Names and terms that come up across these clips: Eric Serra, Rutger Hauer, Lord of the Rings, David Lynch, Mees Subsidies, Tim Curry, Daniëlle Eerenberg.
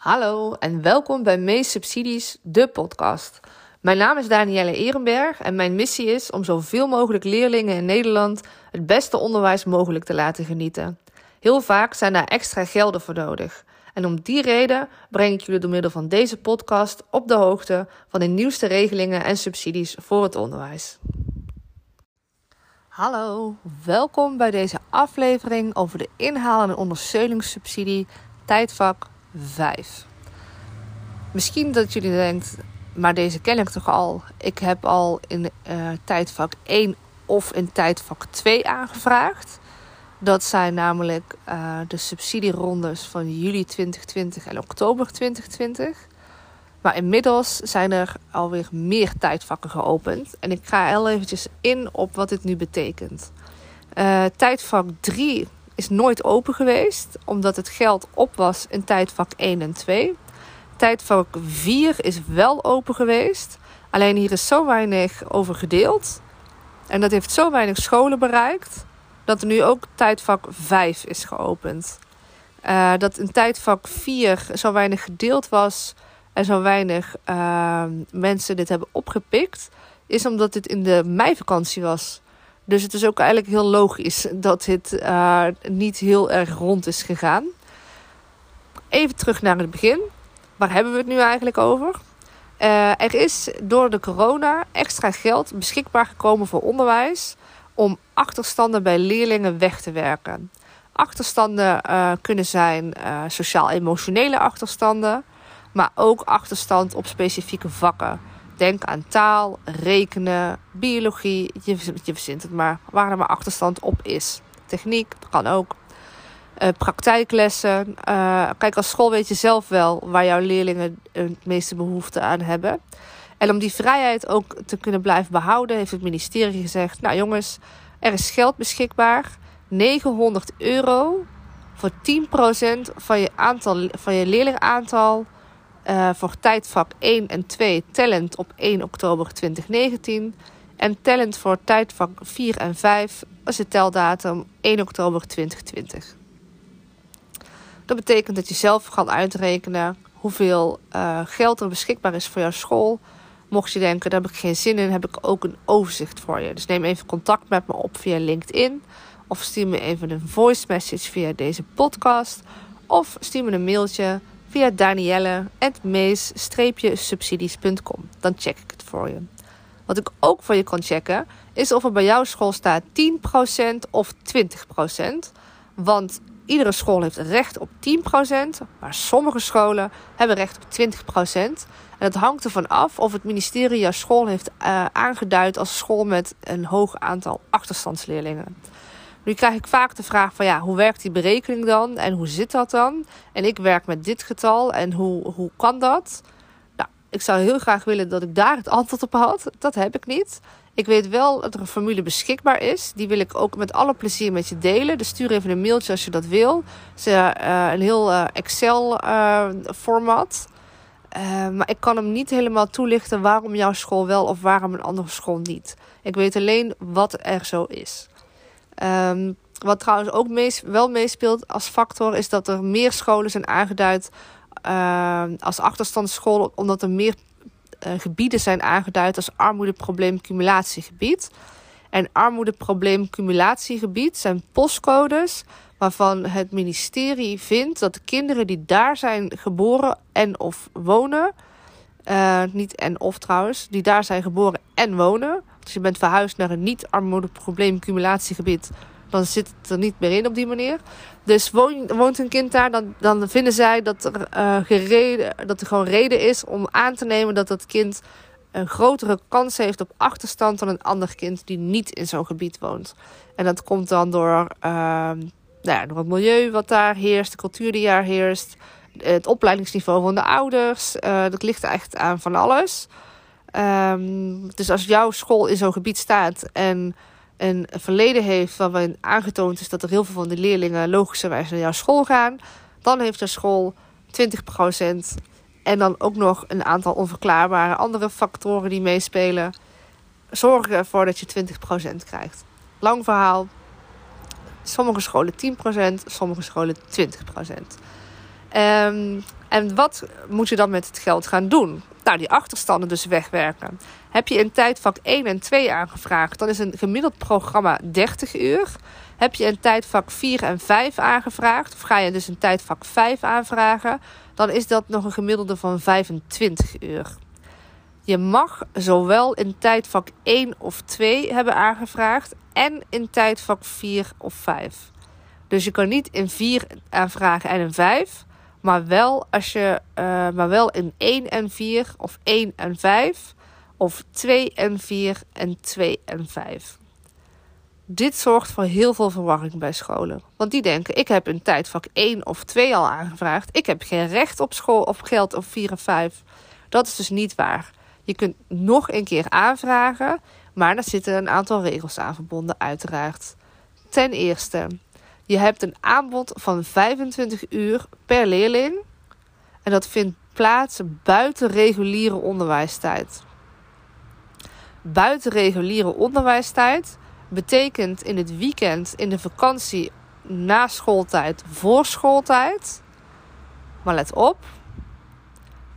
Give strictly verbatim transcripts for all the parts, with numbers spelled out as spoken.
Hallo en welkom bij Mees Subsidies, de podcast. Mijn naam is Daniëlle Eerenberg en mijn missie is om zoveel mogelijk leerlingen in Nederland het beste onderwijs mogelijk te laten genieten. Heel vaak zijn daar extra gelden voor nodig. En om die reden breng ik jullie door middel van deze podcast op de hoogte van de nieuwste regelingen en subsidies voor het onderwijs. Hallo, welkom bij deze aflevering over de inhaal- en ondersteuningssubsidie tijdvak vijf. Misschien dat jullie denkt, maar deze ken ik toch al. Ik heb al in uh, tijdvak één of in tijdvak twee aangevraagd. Dat zijn namelijk uh, de subsidierondes van juli twintig twintig en oktober twintig twintig. Maar inmiddels zijn er alweer meer tijdvakken geopend. En ik ga heel eventjes in op wat dit nu betekent. Uh, tijdvak drie is nooit open geweest, omdat het geld op was in tijdvak één en twee. Tijdvak vier is wel open geweest. Alleen hier is zo weinig over gedeeld. En dat heeft zo weinig scholen bereikt, dat er nu ook tijdvak vijf is geopend. Uh, dat in tijdvak vier zo weinig gedeeld was en zo weinig uh, mensen dit hebben opgepikt, is omdat dit in de meivakantie was. Dus het is ook eigenlijk heel logisch dat dit uh, niet heel erg rond is gegaan. Even terug naar het begin. Waar hebben we het nu eigenlijk over? Uh, er is door de corona extra geld beschikbaar gekomen voor onderwijs om achterstanden bij leerlingen weg te werken. Achterstanden uh, kunnen zijn uh, sociaal-emotionele achterstanden, maar ook achterstand op specifieke vakken. Denk aan taal, rekenen, biologie, je, je verzint het maar, waar er maar achterstand op is. Techniek, dat kan ook. Uh, praktijklessen. Uh, kijk, als school weet je zelf wel waar jouw leerlingen het meeste behoefte aan hebben. En om die vrijheid ook te kunnen blijven behouden, heeft het ministerie gezegd, nou jongens, er is geld beschikbaar, negenhonderd euro voor tien procent van je, aantal, van je leerlingaantal uh, voor tijdvak één en twee talent op één oktober twintig negentien en talent voor tijdvak vier en vijf als de teldatum één oktober twintig twintig. Dat betekent dat je zelf gaat uitrekenen hoeveel uh, geld er beschikbaar is voor jouw school. Mocht je denken, daar heb ik geen zin in, heb ik ook een overzicht voor je. Dus neem even contact met me op via LinkedIn. Of stuur me even een voice message via deze podcast. Of stuur me een mailtje via danielle at mees subsidies punt com. Dan check ik het voor je. Wat ik ook voor je kan checken, is of er bij jouw school staat tien procent of twintig procent. Want iedere school heeft recht op tien procent, maar sommige scholen hebben recht op twintig procent. En dat hangt ervan af of het ministerie jouw school heeft uh, aangeduid als school met een hoog aantal achterstandsleerlingen. Nu krijg ik vaak de vraag van ja, hoe werkt die berekening dan en hoe zit dat dan? En ik werk met dit getal en hoe, hoe kan dat? Nou, ik zou heel graag willen dat ik daar het antwoord op had. Dat heb ik niet. Ik weet wel dat er een formule beschikbaar is. Die wil ik ook met alle plezier met je delen. Dus stuur even een mailtje als je dat wil. Het is een heel Excel-format. Maar ik kan hem niet helemaal toelichten waarom jouw school wel of waarom een andere school niet. Ik weet alleen wat er zo is. Wat trouwens ook wel meespeelt als factor is dat er meer scholen zijn aangeduid als achterstandsschool, omdat er meer Uh, gebieden zijn aangeduid als armoedeprobleemcumulatiegebied. En armoedeprobleemcumulatiegebied zijn postcodes waarvan het ministerie vindt dat de kinderen die daar zijn geboren en of wonen, uh, niet en of trouwens, die daar zijn geboren en wonen, dus je bent verhuisd naar een niet-armoedeprobleemcumulatiegebied, dan zit het er niet meer in op die manier. Dus woon, woont een kind daar, dan, dan vinden zij dat er, uh, gereden, dat er gewoon reden is om aan te nemen dat dat kind een grotere kans heeft op achterstand dan een ander kind die niet in zo'n gebied woont. En dat komt dan door, uh, nou ja, door het milieu wat daar heerst, de cultuur die daar heerst, het opleidingsniveau van de ouders. Uh, dat ligt echt aan van alles. Um, dus als jouw school in zo'n gebied staat en een verleden heeft waarin aangetoond is dat er heel veel van de leerlingen logischerwijs naar jouw school gaan, dan heeft jouw school twintig procent en dan ook nog een aantal onverklaarbare andere factoren die meespelen. Zorg ervoor dat je twintig procent krijgt. Lang verhaal. Sommige scholen tien procent, sommige scholen twintig procent. Um, en wat moet je dan met het geld gaan doen? Nou, die achterstanden dus wegwerken. Heb je in tijdvak één en twee aangevraagd, dan is een gemiddeld programma dertig uur. Heb je in tijdvak vier en vijf aangevraagd, of ga je dus in tijdvak vijf aanvragen, dan is dat nog een gemiddelde van vijfentwintig uur. Je mag zowel in tijdvak één of twee hebben aangevraagd en in tijdvak vier of vijf. Dus je kan niet in vier aanvragen en in vijf, maar wel, als je, uh, maar wel in één en vier of één en vijf of twee en vier en twee en vijf. Dit zorgt voor heel veel verwarring bij scholen. Want die denken, ik heb in tijdvak één of twee al aangevraagd. Ik heb geen recht op, school, op geld op vier en vijf. Dat is dus niet waar. Je kunt nog een keer aanvragen, maar daar zitten een aantal regels aan verbonden uiteraard. Ten eerste, je hebt een aanbod van vijfentwintig uur per leerling. En dat vindt plaats buiten reguliere onderwijstijd. Buiten reguliere onderwijstijd betekent in het weekend, in de vakantie, na schooltijd, voor schooltijd. Maar let op.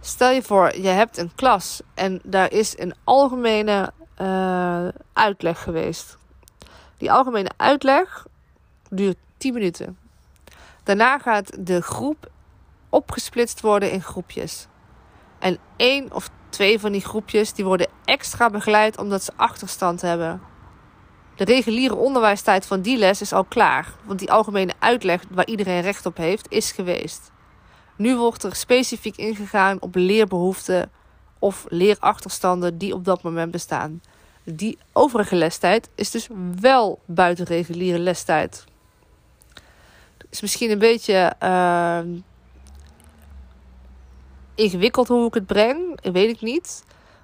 Stel je voor, je hebt een klas en daar is een algemene uh, uitleg geweest. Die algemene uitleg duurt tien minuten. Daarna gaat de groep opgesplitst worden in groepjes. En één of twee van die groepjes die worden extra begeleid omdat ze achterstand hebben. De reguliere onderwijstijd van die les is al klaar. Want die algemene uitleg waar iedereen recht op heeft, is geweest. Nu wordt er specifiek ingegaan op leerbehoeften of leerachterstanden die op dat moment bestaan. Die overige lestijd is dus wel buiten reguliere lestijd. Het is misschien een beetje uh, ingewikkeld hoe ik het breng, weet ik niet.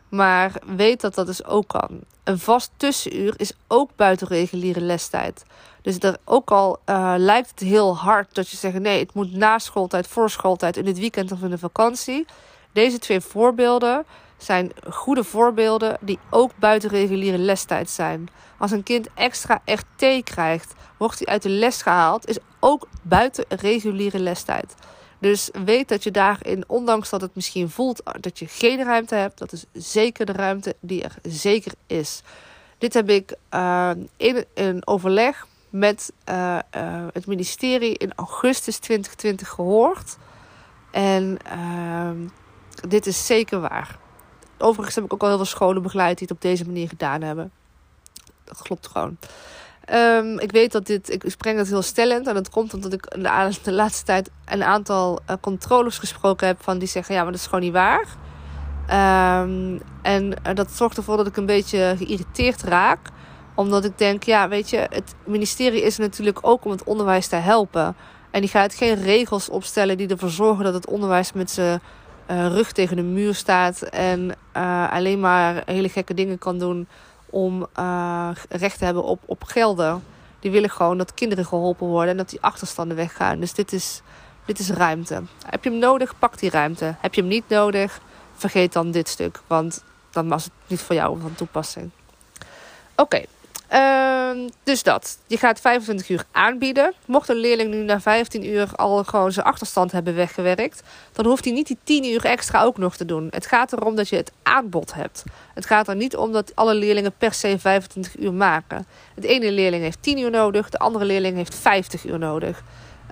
Maar weet dat dat dus ook kan. Een vast tussenuur is ook buiten reguliere lestijd. Dus er ook al uh, lijkt het heel hard dat je zegt, nee, het moet na schooltijd, voor schooltijd, in het weekend of in de vakantie. Deze twee voorbeelden zijn goede voorbeelden die ook buiten reguliere lestijd zijn. Als een kind extra R T krijgt, wordt hij uit de les gehaald, is ook buiten reguliere lestijd. Dus weet dat je daarin, ondanks dat het misschien voelt dat je geen ruimte hebt, dat is zeker de ruimte die er zeker is. Dit heb ik uh, in een overleg met uh, uh, het ministerie in augustus twintig twintig gehoord. En uh, dit is zeker waar. Overigens heb ik ook al heel veel scholen begeleid die het op deze manier gedaan hebben. Dat klopt gewoon. Um, ik weet dat dit, ik breng dat heel stellend en dat komt omdat ik de, de laatste tijd een aantal uh, controllers gesproken heb van die zeggen, ja, maar dat is gewoon niet waar. Um, en uh, dat zorgt ervoor dat ik een beetje geïrriteerd raak, omdat ik denk, ja, weet je, het ministerie is natuurlijk ook om het onderwijs te helpen. En die gaat geen regels opstellen die ervoor zorgen dat het onderwijs met zijn uh, rug tegen de muur staat en uh, alleen maar hele gekke dingen kan doen om uh, recht te hebben op, op gelden. Die willen gewoon dat kinderen geholpen worden en dat die achterstanden weggaan. Dus dit is, dit is ruimte. Heb je hem nodig, pak die ruimte. Heb je hem niet nodig, vergeet dan dit stuk. Want dan was het niet voor jou van toepassing. Oké, okay. uh, dus dat. Je gaat vijfentwintig uur aanbieden. Mocht een leerling nu na vijftien uur al gewoon zijn achterstand hebben weggewerkt, dan hoeft hij niet die tien uur extra ook nog te doen. Het gaat erom dat je het aanbod hebt. Het gaat er niet om dat alle leerlingen per se vijfentwintig uur maken. Het ene leerling heeft tien uur nodig, de andere leerling heeft vijftig uur nodig.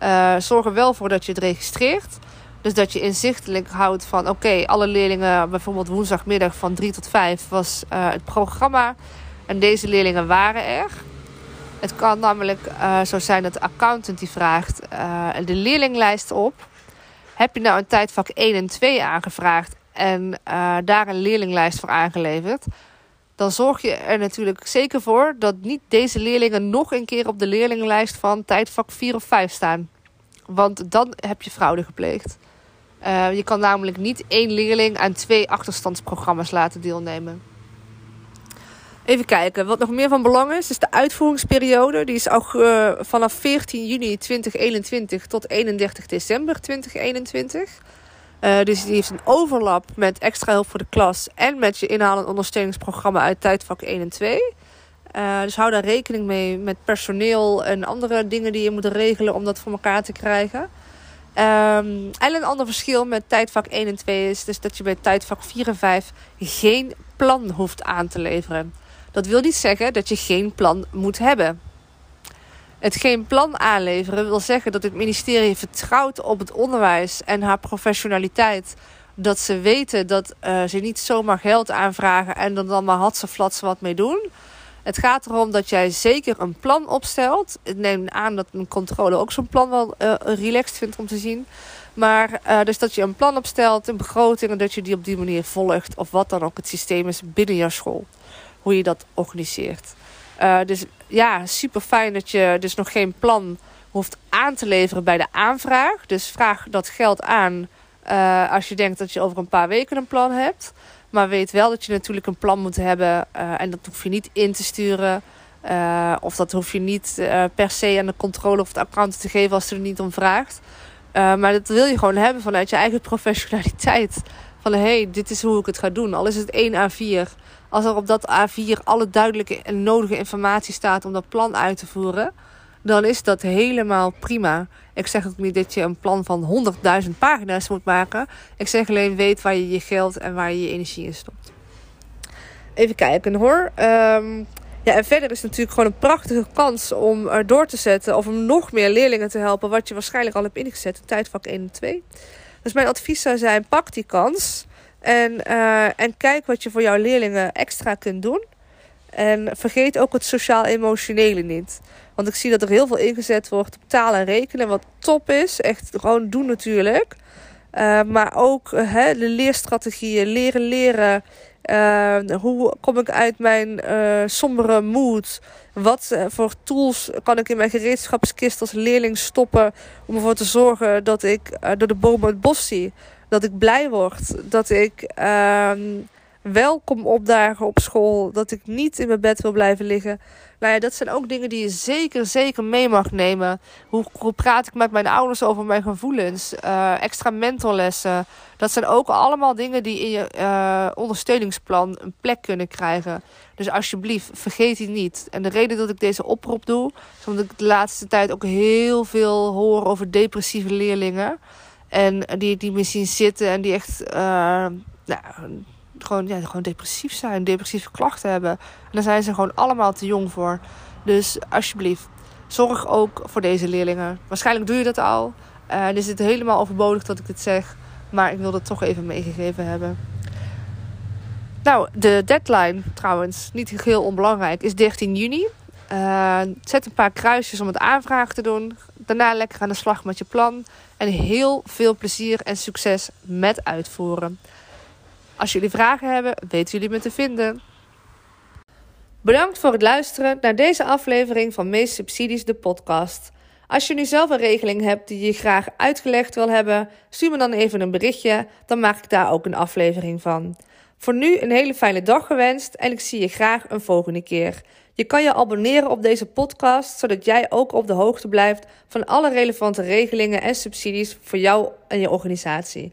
Uh, zorg er wel voor dat je het registreert. Dus dat je inzichtelijk houdt van, oké, okay, alle leerlingen bijvoorbeeld woensdagmiddag van drie tot vijf was uh, het programma. En deze leerlingen waren er. Het kan namelijk uh, zo zijn dat de accountant die vraagt uh, de leerlinglijst op. Heb je nou een tijdvak één en twee aangevraagd en uh, daar een leerlinglijst voor aangeleverd, dan zorg je er natuurlijk zeker voor dat niet deze leerlingen nog een keer op de leerlinglijst van tijdvak vier of vijf staan. Want dan heb je fraude gepleegd. Uh, je kan namelijk niet één leerling aan twee achterstandsprogramma's laten deelnemen. Even kijken, wat nog meer van belang is, is de uitvoeringsperiode. Die is ook, uh, vanaf veertien juni tweeduizend eenentwintig tot eenendertig december tweeduizend eenentwintig. Uh, dus die heeft een overlap met extra hulp voor de klas en met je inhaal- en ondersteuningsprogramma uit tijdvak één en twee. Uh, dus hou daar rekening mee met personeel en andere dingen die je moet regelen om dat voor elkaar te krijgen. Um, en een ander verschil met tijdvak één en twee is dus dat je bij tijdvak vier en vijf geen plan hoeft aan te leveren. Dat wil niet zeggen dat je geen plan moet hebben. Het geen plan aanleveren wil zeggen dat het ministerie vertrouwt op het onderwijs en haar professionaliteit. Dat ze weten dat uh, ze niet zomaar geld aanvragen en er dan maar hatseflats wat mee doen. Het gaat erom dat jij zeker een plan opstelt. Ik neem aan dat een controle ook zo'n plan wel uh, relaxed vindt om te zien. Maar uh, dus dat je een plan opstelt, een begroting, en dat je die op die manier volgt. Of wat dan ook het systeem is binnen jouw school. Hoe je dat organiseert. Uh, dus ja, super fijn dat je dus nog geen plan hoeft aan te leveren bij de aanvraag. Dus vraag dat geld aan uh, als je denkt dat je over een paar weken een plan hebt. Maar weet wel dat je natuurlijk een plan moet hebben. Uh, en dat hoef je niet in te sturen. Uh, of dat hoef je niet uh, per se aan de controle of de accountant te geven als ze er niet om vraagt. Uh, maar dat wil je gewoon hebben vanuit je eigen professionaliteit. Van hé, hey, dit is hoe ik het ga doen. Al is het één A vier. Als er op dat A vier alle duidelijke en nodige informatie staat om dat plan uit te voeren, dan is dat helemaal prima. Ik zeg ook niet dat je een plan van honderdduizend pagina's moet maken. Ik zeg alleen weet waar je je geld en waar je je energie in stopt. Even kijken hoor. Um, ja, en verder is het natuurlijk gewoon een prachtige kans om er door te zetten of om nog meer leerlingen te helpen, wat je waarschijnlijk al hebt ingezet in tijdvak één en twee. Dus mijn advies zou zijn, pak die kans. En, uh, en kijk wat je voor jouw leerlingen extra kunt doen. En vergeet ook het sociaal-emotionele niet. Want ik zie dat er heel veel ingezet wordt op taal en rekenen. Wat top is. Echt gewoon doen natuurlijk. Uh, maar ook uh, hè, de leerstrategieën. Leren leren. Uh, hoe kom ik uit mijn uh, sombere mood? Wat uh, voor tools kan ik in mijn gereedschapskist als leerling stoppen? Om ervoor te zorgen dat ik uh, door de bomen het bos zie. Dat ik blij word. Dat ik uh, wel kom opdagen op school. Dat ik niet in mijn bed wil blijven liggen. Nou ja, dat zijn ook dingen die je zeker, zeker mee mag nemen. Hoe, hoe praat ik met mijn ouders over mijn gevoelens? Uh, extra mentorlessen. Dat zijn ook allemaal dingen die in je uh, ondersteuningsplan een plek kunnen krijgen. Dus alsjeblieft, vergeet die niet. En de reden dat ik deze oproep doe, is omdat ik de laatste tijd ook heel veel hoor over depressieve leerlingen. En die, die me zien zitten en die echt uh, nou, gewoon, ja, gewoon depressief zijn, depressieve klachten hebben. En daar zijn ze gewoon allemaal te jong voor. Dus alsjeblieft, zorg ook voor deze leerlingen. Waarschijnlijk doe je dat al. Uh, dus het is helemaal overbodig dat ik dit zeg. Maar ik wil dat toch even meegegeven hebben. Nou, de deadline trouwens, niet heel onbelangrijk, is dertien juni. Uh, zet een paar kruisjes om het aanvraag te doen. Daarna lekker aan de slag met je plan. En heel veel plezier en succes met uitvoeren. Als jullie vragen hebben, weten jullie me te vinden. Bedankt voor het luisteren naar deze aflevering van Mees Subsidies, de podcast. Als je nu zelf een regeling hebt die je graag uitgelegd wil hebben, stuur me dan even een berichtje. Dan maak ik daar ook een aflevering van. Voor nu een hele fijne dag gewenst en ik zie je graag een volgende keer. Je kan je abonneren op deze podcast, zodat jij ook op de hoogte blijft van alle relevante regelingen en subsidies voor jou en je organisatie.